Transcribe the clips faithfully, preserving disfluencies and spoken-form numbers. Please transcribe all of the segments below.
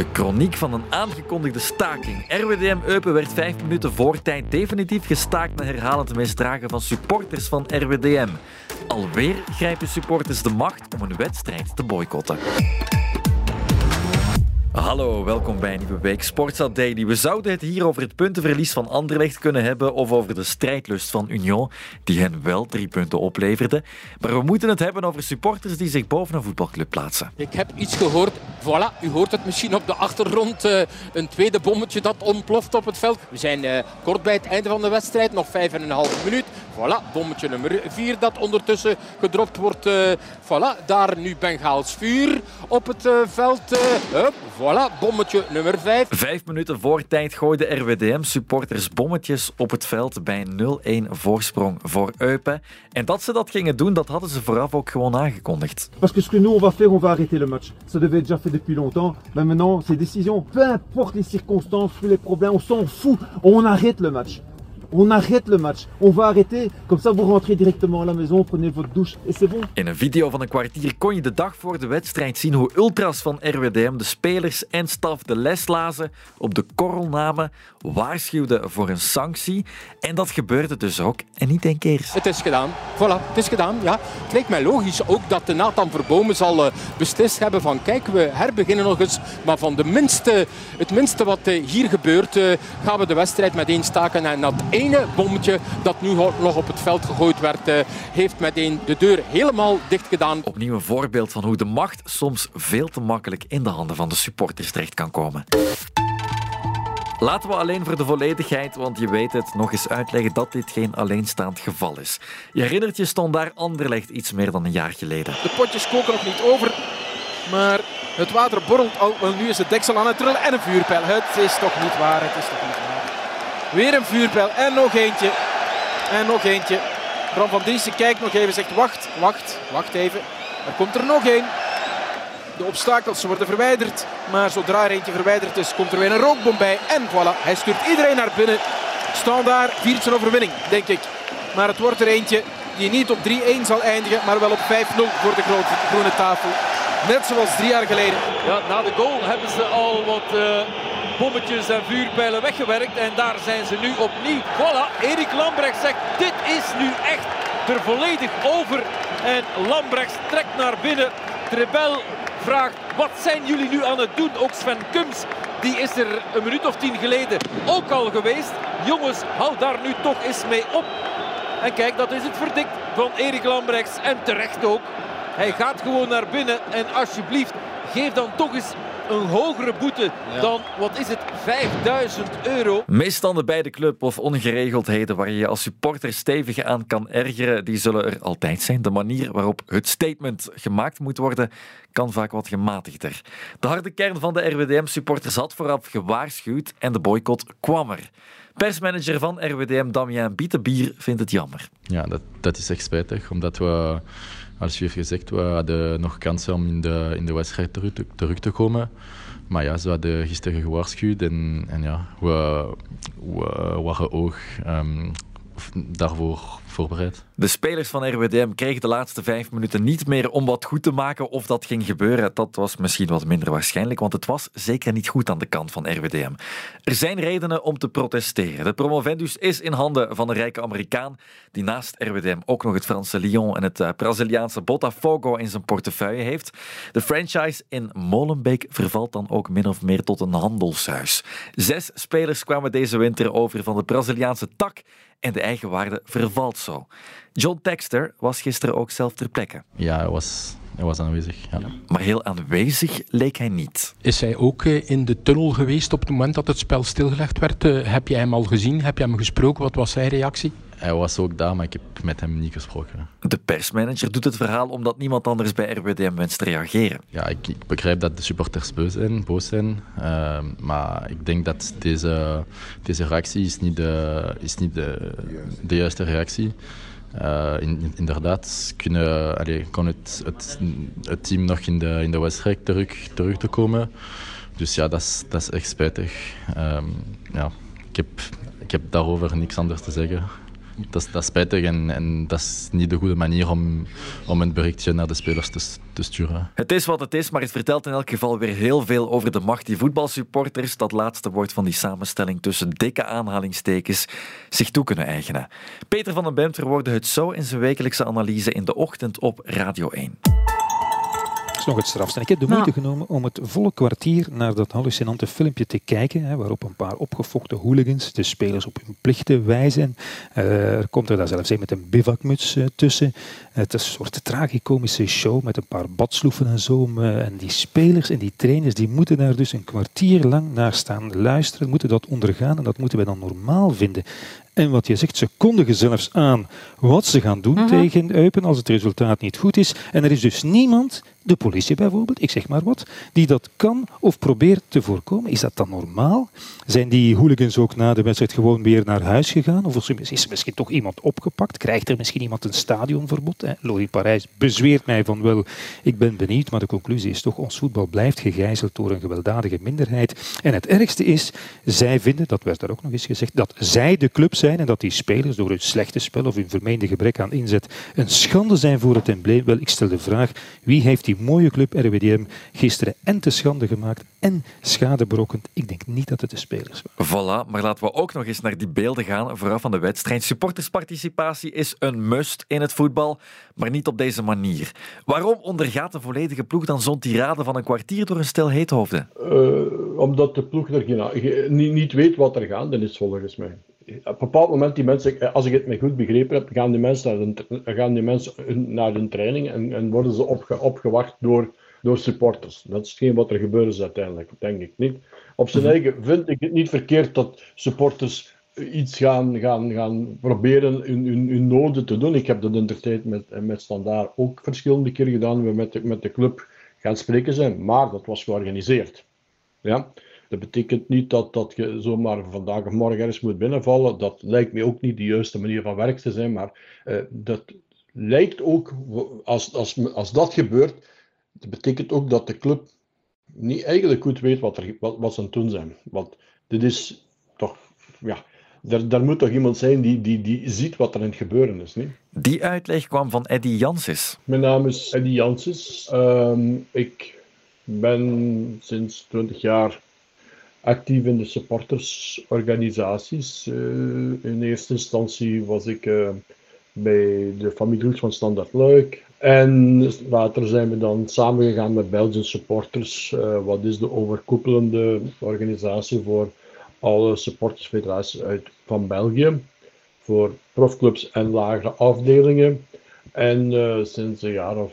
De chroniek van een aangekondigde staking. R W D M Eupen werd vijf minuten voor tijd definitief gestaakt na herhalend misdragen van supporters van R W D M. Alweer grijpen supporters de macht om een wedstrijd te boycotten. Hallo, welkom bij een nieuwe week Sportstad Daily. We zouden het hier over het puntenverlies van Anderlecht kunnen hebben of over de strijdlust van Union, die hen wel drie punten opleverde. Maar we moeten het hebben over supporters die zich boven een voetbalclub plaatsen. Ik heb iets gehoord. Voilà, u hoort het misschien op de achtergrond. Uh, een tweede bommetje dat ontploft op het veld. We zijn uh, kort bij het einde van de wedstrijd. Nog vijf en een half minuut. Voilà, bommetje nummer vier dat ondertussen gedropt wordt. Uh, voilà, daar nu Bengaals vuur op het uh, veld. Uh, hup. Voilà, bommetje nummer vijf. Vijf minuten voor tijd gooiden R W D M-supporters bommetjes op het veld bij een nul-één voorsprong voor Eupen. En dat ze dat gingen doen, dat hadden ze vooraf ook gewoon aangekondigd. Parce que ce que nous on va faire, on va arrêter le match. Ça devait être déjà fait depuis longtemps. Mais maintenant, c'est décision. Peu importe les circonstances, les problèmes, on s'en fout. On arrête le match. On arrête le match. On va arrêter. Comme ça, vous rentrez directement à la maison, prenez votre douche et c'est bon. In een video van een kwartier kon je de dag voor de wedstrijd zien hoe ultras van R W D M de spelers en staf de les lazen, op de korrel namen, waarschuwden voor een sanctie. En dat gebeurde dus ook. En niet één keer. Het is gedaan. Voilà, het is gedaan. Ja. Het lijkt mij logisch ook dat de Nathan Verboomen zal beslist hebben van kijk, we herbeginnen nog eens. Maar van de minste, het minste wat hier gebeurt, gaan we de wedstrijd meteen staken en dat één. Het ene bommetje dat nu nog op het veld gegooid werd, heeft meteen de deur helemaal dicht gedaan. Opnieuw een voorbeeld van hoe de macht soms veel te makkelijk in de handen van de supporters terecht kan komen. Laten we alleen voor de volledigheid, want je weet het, nog eens uitleggen dat dit geen alleenstaand geval is. Je herinnert je Standaard Anderlecht iets meer dan een jaar geleden. De potjes koken nog niet over, maar het water borrelt al. Wel, nu is het deksel aan het trullen en een vuurpijl. Het is toch niet waar, het is toch niet waar. Weer een vuurpijl en nog eentje. En nog eentje. Bram van Driesen kijkt nog even, zegt wacht, wacht, wacht even. Er komt er nog één. De obstakels worden verwijderd. Maar zodra er eentje verwijderd is, komt er weer een rookbom bij. En voilà, hij stuurt iedereen naar binnen. Standaard viert zijn overwinning, denk ik. Maar het wordt er eentje die niet op drie-één zal eindigen, maar wel op vijf-nul voor de grote groene tafel. Net zoals drie jaar geleden. Ja, na de goal hebben ze al wat... Uh... bommetjes en vuurpijlen weggewerkt en daar zijn ze nu opnieuw. Voilà, Erik Lambrechts zegt, dit is nu echt er volledig over. En Lambrechts trekt naar binnen. Trebel vraagt, wat zijn jullie nu aan het doen? Ook Sven Kums, die is er een minuut of tien geleden ook al geweest. Jongens, hou daar nu toch eens mee op. En kijk, dat is het verdikt van Erik Lambrechts en terecht ook. Hij gaat gewoon naar binnen en alsjeblieft, geef dan toch eens... een hogere boete dan, wat is het, vijfduizend euro. Misstanden bij de club of ongeregeldheden waar je je als supporter stevig aan kan ergeren, die zullen er altijd zijn. De manier waarop het statement gemaakt moet worden, kan vaak wat gematigder. De harde kern van de R W D M-supporters had vooraf gewaarschuwd en de boycott kwam er. Persmanager van R W D M, Damien Bietenbier, vindt het jammer. Ja, dat, dat is echt spijtig, omdat we... Als je heeft gezegd, we hadden nog kansen om in de, in de wedstrijd terug te, terug te komen. Maar ja, ze hadden gisteren gewaarschuwd en, en ja, we, we waren ook um, daarvoor voorbereid. De spelers van R W D M kregen de laatste vijf minuten niet meer om wat goed te maken of dat ging gebeuren. Dat was misschien wat minder waarschijnlijk, want het was zeker niet goed aan de kant van R W D M. Er zijn redenen om te protesteren. De promovendus is in handen van een rijke Amerikaan die naast R W D M ook nog het Franse Lyon en het Braziliaanse Botafogo in zijn portefeuille heeft. De franchise in Molenbeek vervalt dan ook min of meer tot een handelshuis. Zes spelers kwamen deze winter over van de Braziliaanse tak en de eigenwaarde vervalt zo. John Dexter was gisteren ook zelf ter plekke. Ja, hij was, hij was aanwezig. Ja. Ja, maar heel aanwezig leek hij niet. Is hij ook in de tunnel geweest op het moment dat het spel stilgelegd werd? Heb je hem al gezien? Heb je hem gesproken? Wat was zijn reactie? Hij was ook daar, maar ik heb met hem niet gesproken. De persmanager doet het verhaal omdat niemand anders bij R W D M wenst te reageren. Ja, ik, ik begrijp dat de supporters boos zijn, boos zijn uh, maar ik denk dat deze, deze reactie is niet de, is niet de, de juiste reactie. Uh, in, inderdaad, kunnen, allee, kon het, het, het team nog in de, in de wedstrijd terug, terug te komen. Dus ja, dat is, dat is echt spijtig. Um, ja, ik, heb, ik heb daarover niks anders te zeggen. dat, dat is spijtig en, en dat is niet de goede manier om, om een berichtje naar de spelers te, te sturen. Het is wat het is, maar het vertelt in elk geval weer heel veel over de macht die voetbalsupporters, dat laatste woord van die samenstelling tussen dikke aanhalingstekens, zich toe kunnen eigenen. Peter Vandenbempt verwoordde het zo in zijn wekelijkse analyse in de ochtend op Radio één. Dat is nog het strafste. Ik heb de moeite nou. genomen om het volle kwartier naar dat hallucinante filmpje te kijken, hè, waarop een paar opgevochten hooligans de spelers op hun plichten wijzen. Uh, er komt er daar zelfs een met een bivakmuts uh, tussen. Uh, het is een soort tragicomische show met een paar badsloeven en zo. Uh, en die spelers en die trainers die moeten daar dus een kwartier lang naar staan luisteren, moeten dat ondergaan en dat moeten wij dan normaal vinden. En wat je zegt, ze kondigen zelfs aan wat ze gaan doen uh-huh. tegen Eupen als het resultaat niet goed is. En er is dus niemand, de politie bijvoorbeeld, ik zeg maar wat, die dat kan of probeert te voorkomen. Is dat dan normaal? Zijn die hooligans ook na de wedstrijd gewoon weer naar huis gegaan? Of is er misschien toch iemand opgepakt? Krijgt er misschien iemand een stadionverbod? Lorin Parys bezweert mij van wel, ik ben benieuwd, maar de conclusie is toch, ons voetbal blijft gegijzeld door een gewelddadige minderheid. En het ergste is, zij vinden, dat werd daar ook nog eens gezegd, dat zij de club zijn en dat die spelers door hun slechte spel of hun vermeende gebrek aan inzet een schande zijn voor het embleem. Wel, ik stel de vraag, wie heeft die mooie club R W D M gisteren en te schande gemaakt en schade berokkend? Ik denk niet dat het de spelers waren. Voilà, maar laten we ook nog eens naar die beelden gaan vooraf van de wedstrijd. Supportersparticipatie is een must in het voetbal, maar niet op deze manier. Waarom ondergaat de volledige ploeg dan zo'n tirade van een kwartier door een stel heethoofden? Uh, omdat de ploeg er geen, niet, niet weet wat er gaande is, volgens mij. Op een bepaald moment, die mensen, als ik het me goed begrepen heb, gaan die mensen naar hun, gaan die mensen naar hun training en, en worden ze opge, opgewacht door, door supporters. Dat is hetgeen wat er gebeurd is uiteindelijk, denk ik niet. Op zijn eigen vind ik het niet verkeerd dat supporters iets gaan, gaan, gaan proberen hun, hun, hun noden te doen. Ik heb dat in de tijd met, met Standaard ook verschillende keer gedaan. We met de, met de club gaan spreken zijn, maar dat was georganiseerd. Ja. Dat betekent niet dat, dat je zomaar vandaag of morgen ergens moet binnenvallen. Dat lijkt mij ook niet de juiste manier van werk te zijn. Maar eh, dat lijkt ook, als, als, als dat gebeurt, dat betekent ook dat de club niet eigenlijk goed weet wat, er, wat, wat ze aan het doen zijn. Want dit is toch, ja, daar, daar moet toch iemand zijn die, die, die ziet wat er aan het gebeuren is, niet? Die uitleg kwam van Eddy Jansis. Mijn naam is Eddy Jansis. Uh, ik ben sinds twintig jaar... actief in de supportersorganisaties. Uh, in eerste instantie was ik uh, bij de familiegroep van Standaard Luik. En later zijn we dan samengegaan met Belgian Supporters. Uh, wat is de overkoepelende organisatie voor alle supportersfederaties uit van België. Voor profclubs en lagere afdelingen. En uh, sinds een jaar of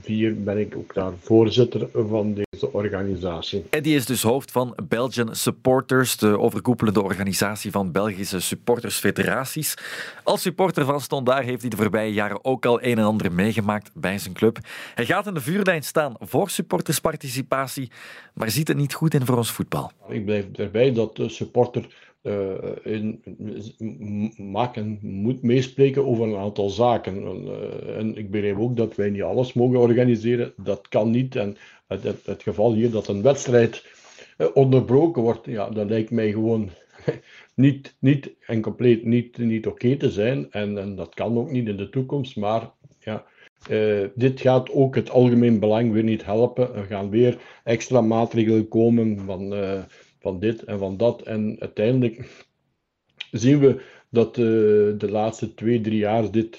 vier ben ik ook daar voorzitter van deze organisatie. Eddy is dus hoofd van Belgian Supporters, de overkoepelende organisatie van Belgische supportersfederaties. Als supporter van Standaard heeft hij de voorbije jaren ook al een en ander meegemaakt bij zijn club. Hij gaat in de vuurlijn staan voor supportersparticipatie, maar ziet het niet goed in voor ons voetbal. Ik blijf erbij dat de supporter Uh, in, mag en moet meespreken over een aantal zaken. Uh, en ik begrijp ook dat wij niet alles mogen organiseren. Dat kan niet. En het, het, het geval hier dat een wedstrijd uh, onderbroken wordt, ja, dat lijkt mij gewoon niet, niet en compleet niet, niet oké okay te zijn. En, en dat kan ook niet in de toekomst. Maar ja, uh, dit gaat ook het algemeen belang weer niet helpen. Er gaan weer extra maatregelen komen van... Uh, van dit en van dat. En uiteindelijk zien we dat uh, de laatste twee, drie jaar dit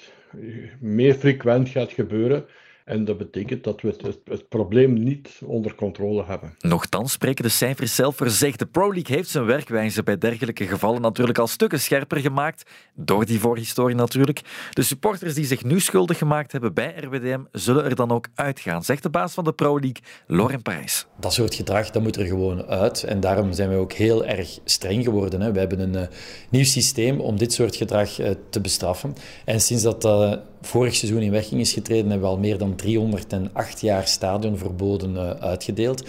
meer frequent gaat gebeuren. En dat betekent dat we het, het, het probleem niet onder controle hebben. Nochtans spreken de cijfers zelf voor zich. De Pro League heeft zijn werkwijze bij dergelijke gevallen natuurlijk al stukken scherper gemaakt. Door die voorhistorie natuurlijk. De supporters die zich nu schuldig gemaakt hebben bij R W D M zullen er dan ook uitgaan, zegt de baas van de Pro League, Lorin Parys. Dat soort gedrag, dat moet er gewoon uit. En daarom zijn we ook heel erg streng geworden, hè. We hebben een uh, nieuw systeem om dit soort gedrag uh, te bestraffen. En sinds dat... Uh, vorig seizoen in werking is getreden, hebben we al meer dan driehonderdacht jaar stadionverboden uh, uitgedeeld.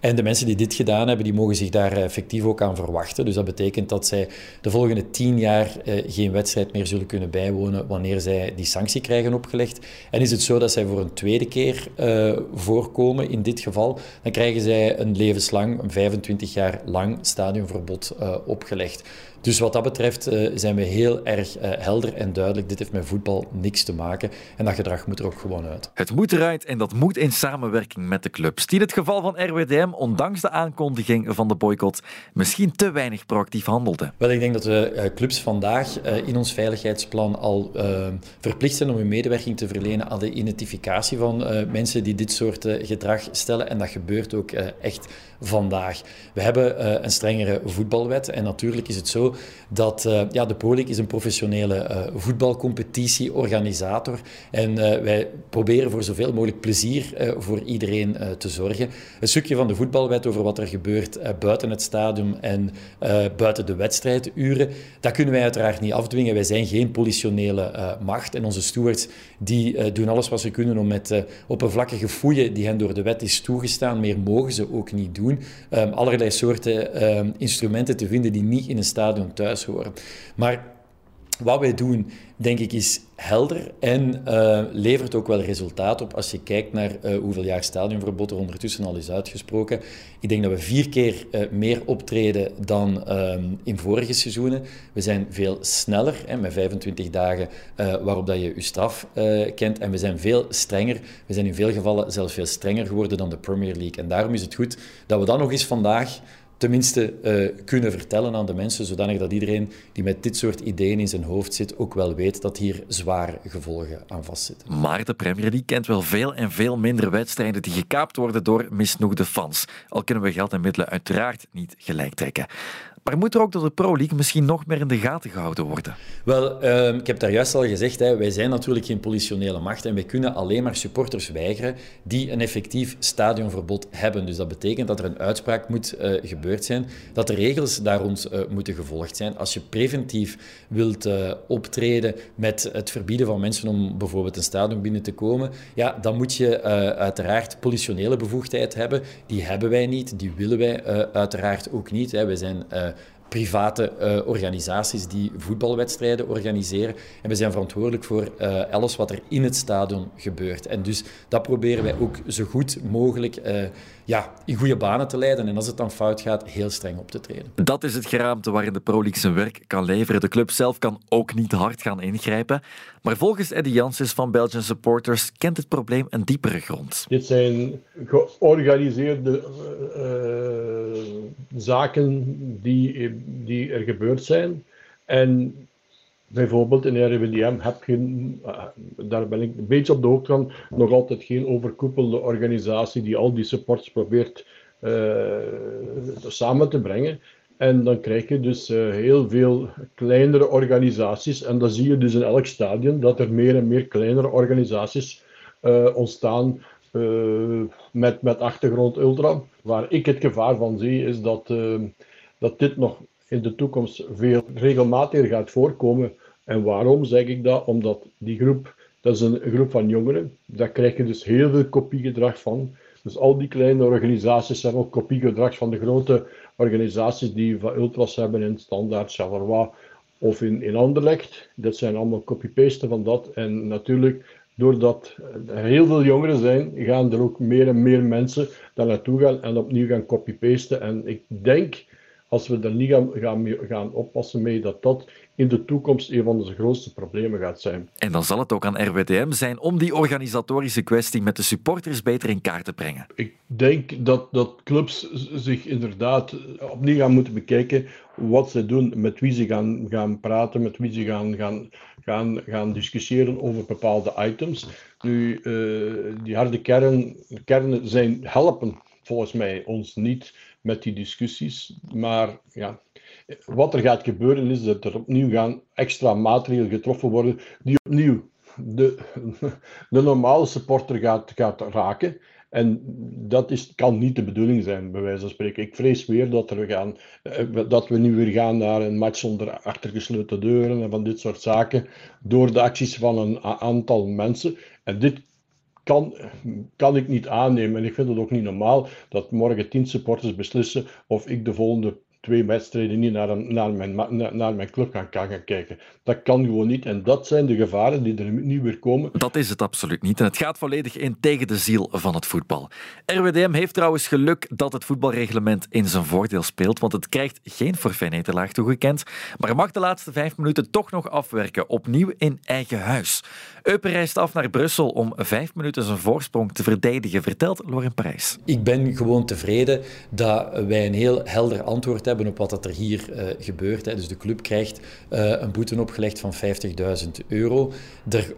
En de mensen die dit gedaan hebben, die mogen zich daar effectief ook aan verwachten. Dus dat betekent dat zij de volgende tien jaar eh, geen wedstrijd meer zullen kunnen bijwonen wanneer zij die sanctie krijgen opgelegd. En is het zo dat zij voor een tweede keer eh, voorkomen in dit geval, dan krijgen zij een levenslang, een vijfentwintig jaar lang stadionverbod eh, opgelegd. Dus wat dat betreft eh, zijn we heel erg eh, helder en duidelijk. Dit heeft met voetbal niks te maken. En dat gedrag moet er ook gewoon uit. Het moet eruit en dat moet in samenwerking met de clubs. Die in het geval van R W D M, ondanks de aankondiging van de boycott, misschien te weinig proactief handelde. Wel, ik denk dat de clubs vandaag in ons veiligheidsplan al uh, verplicht zijn om hun medewerking te verlenen aan de identificatie van uh, mensen die dit soort uh, gedrag stellen. En dat gebeurt ook uh, echt vandaag. We hebben uh, een strengere voetbalwet. En natuurlijk is het zo dat uh, ja, de Pro League is een professionele uh, voetbalcompetitieorganisator. En uh, wij proberen voor zoveel mogelijk plezier uh, voor iedereen uh, te zorgen. Een stukje van de voetbalwet over wat er gebeurt uh, buiten het stadion en uh, buiten de wedstrijduren, dat kunnen wij uiteraard niet afdwingen. Wij zijn geen politionele uh, macht. En onze stewards die uh, doen alles wat ze kunnen om met uh, oppervlakkige foeien die hen door de wet is toegestaan, meer mogen ze ook niet doen, Um, allerlei soorten um, instrumenten te vinden die niet in een stadion thuis horen. Maar wat wij doen, denk ik, is helder en uh, levert ook wel resultaat op als je kijkt naar uh, hoeveel jaar stadionverbod er ondertussen al is uitgesproken. Ik denk dat we vier keer uh, meer optreden dan uh, in vorige seizoenen. We zijn veel sneller, hè, met vijfentwintig dagen uh, waarop dat je je straf uh, kent. En we zijn veel strenger. We zijn in veel gevallen zelfs veel strenger geworden dan de Premier League. En daarom is het goed dat we dan nog eens vandaag tenminste uh, kunnen vertellen aan de mensen, zodanig dat iedereen die met dit soort ideeën in zijn hoofd zit ook wel weet dat hier zware gevolgen aan vastzitten. Maar de Premier League kent wel veel en veel minder wedstrijden die gekaapt worden door misnoegde fans. Al kunnen we geld en middelen uiteraard niet gelijk trekken. Maar moet er ook door de Pro League misschien nog meer in de gaten gehouden worden? Wel, uh, ik heb daar juist al gezegd, hè, wij zijn natuurlijk geen politionele macht en wij kunnen alleen maar supporters weigeren die een effectief stadionverbod hebben. Dus dat betekent dat er een uitspraak moet uh, gebeurd zijn, dat de regels daar rond uh, moeten gevolgd zijn. Als je preventief wilt uh, optreden met het verbieden van mensen om bijvoorbeeld een stadion binnen te komen, ja, dan moet je uh, uiteraard politionele bevoegdheid hebben. Die hebben wij niet, die willen wij uh, uiteraard ook niet. Hè. Wij zijn Uh, private uh, organisaties die voetbalwedstrijden organiseren. En we zijn verantwoordelijk voor uh, alles wat er in het stadion gebeurt. En dus dat proberen wij ook zo goed mogelijk uh, ja, in goede banen te leiden. En als het dan fout gaat, heel streng op te treden. Dat is het geraamte waarin de Pro League zijn werk kan leveren. De club zelf kan ook niet hard gaan ingrijpen. Maar volgens Eddy Jansis van Belgian Supporters kent het probleem een diepere grond. Dit zijn georganiseerde uh, zaken die, die er gebeurd zijn. En bijvoorbeeld in R W D M heb je, uh, daar ben ik een beetje op de hoogte van, nog altijd geen overkoepelde organisatie die al die supports probeert uh, samen te brengen. En dan krijg je dus uh, heel veel kleinere organisaties. En dan zie je dus in elk stadion dat er meer en meer kleinere organisaties uh, ontstaan uh, met, met achtergrond ultra. Waar ik het gevaar van zie is dat, uh, dat dit nog in de toekomst veel regelmatiger gaat voorkomen. En waarom zeg ik dat? Omdat die groep, dat is een groep van jongeren. Daar krijg je dus heel veel kopiegedrag van. Dus al die kleine organisaties hebben ook kopiegedrag van de grote organisaties die van ultras hebben in Standaard, Chavarois of in, in Anderlecht. Dat zijn allemaal copy-pasten van dat. En natuurlijk, doordat er heel veel jongeren zijn, gaan er ook meer en meer mensen daar naartoe gaan en opnieuw gaan copy-pasten. En ik denk, als we er niet gaan, gaan, gaan oppassen mee, dat dat in de toekomst een van onze grootste problemen gaat zijn. En dan zal het ook aan R W D M zijn om die organisatorische kwestie met de supporters beter in kaart te brengen. Ik denk dat, dat clubs zich inderdaad opnieuw gaan moeten bekijken wat ze doen, met wie ze gaan, gaan praten, met wie ze gaan, gaan, gaan, gaan discussiëren over bepaalde items. Nu, uh, die harde kern, kernen zijn, helpen volgens mij ons niet met die discussies, maar ja, wat er gaat gebeuren is dat er opnieuw gaan extra maatregelen getroffen worden die opnieuw de, de normale supporter gaat, gaat raken. En dat is, kan niet de bedoeling zijn, bij wijze van spreken. Ik vrees weer dat, er gaan, dat we nu weer gaan naar een match zonder achtergesloten deuren en van dit soort zaken door de acties van een aantal mensen. En dit Kan, kan ik niet aannemen. En ik vind het ook niet normaal dat morgen tien supporters beslissen of ik de volgende twee wedstrijden niet naar, een, naar, mijn, naar, naar mijn club gaan, gaan kijken. Dat kan gewoon niet. En dat zijn de gevaren die er nu weer komen. Dat is het absoluut niet. En het gaat volledig in tegen de ziel van het voetbal. R W D M heeft trouwens geluk dat het voetbalreglement in zijn voordeel speelt, want het krijgt geen forfait-nederlaag toegekend, maar mag de laatste vijf minuten toch nog afwerken, opnieuw in eigen huis. Eupen reist af naar Brussel om vijf minuten zijn voorsprong te verdedigen, vertelt Lorin Parys. Ik ben gewoon tevreden dat wij een heel helder antwoord hebben op wat er hier gebeurt. Dus de club krijgt een boete opgelegd van vijftigduizend euro. Er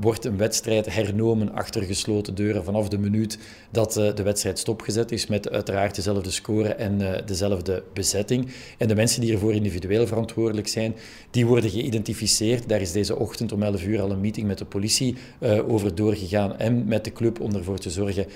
wordt een wedstrijd hernomen achter gesloten deuren vanaf de minuut dat de wedstrijd stopgezet is, met uiteraard dezelfde score en dezelfde bezetting. En de mensen die ervoor individueel verantwoordelijk zijn, die worden geïdentificeerd. Daar is deze ochtend om elf uur al een meeting met de politie over doorgegaan en met de club om ervoor te zorgen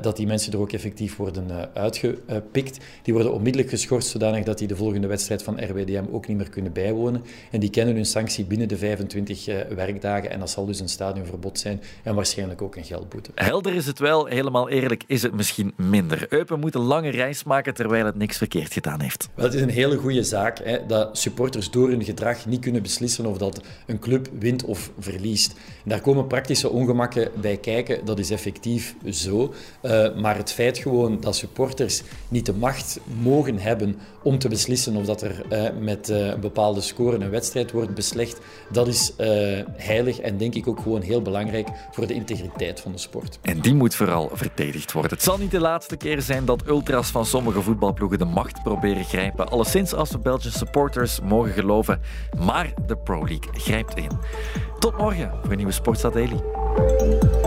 dat die mensen er ook effectief worden uitgepikt. Die worden onmiddellijk geschorst zodat dat die de volgende wedstrijd van R W D M ook niet meer kunnen bijwonen. En die kennen hun sanctie binnen de vijfentwintig werkdagen. En dat zal dus een stadionverbod zijn en waarschijnlijk ook een geldboete. Helder is het wel, helemaal eerlijk is het misschien minder. Eupen moet een lange reis maken terwijl het niks verkeerd gedaan heeft. Wel, het is een hele goede zaak, hè, dat supporters door hun gedrag niet kunnen beslissen of dat een club wint of verliest. En daar komen praktische ongemakken bij kijken. Dat is effectief zo. Uh, maar het feit gewoon dat supporters niet de macht mogen hebben om te beslissen of dat er uh, met uh, een bepaalde score een wedstrijd wordt beslecht, dat is uh, heilig en denk ik ook gewoon heel belangrijk voor de integriteit van de sport. En die moet vooral verdedigd worden. Het zal niet de laatste keer zijn dat ultras van sommige voetbalploegen de macht proberen grijpen, alleszins als we Belgian Supporters mogen geloven. Maar de Pro League grijpt in. Tot morgen voor een nieuwe Sportstad Daily.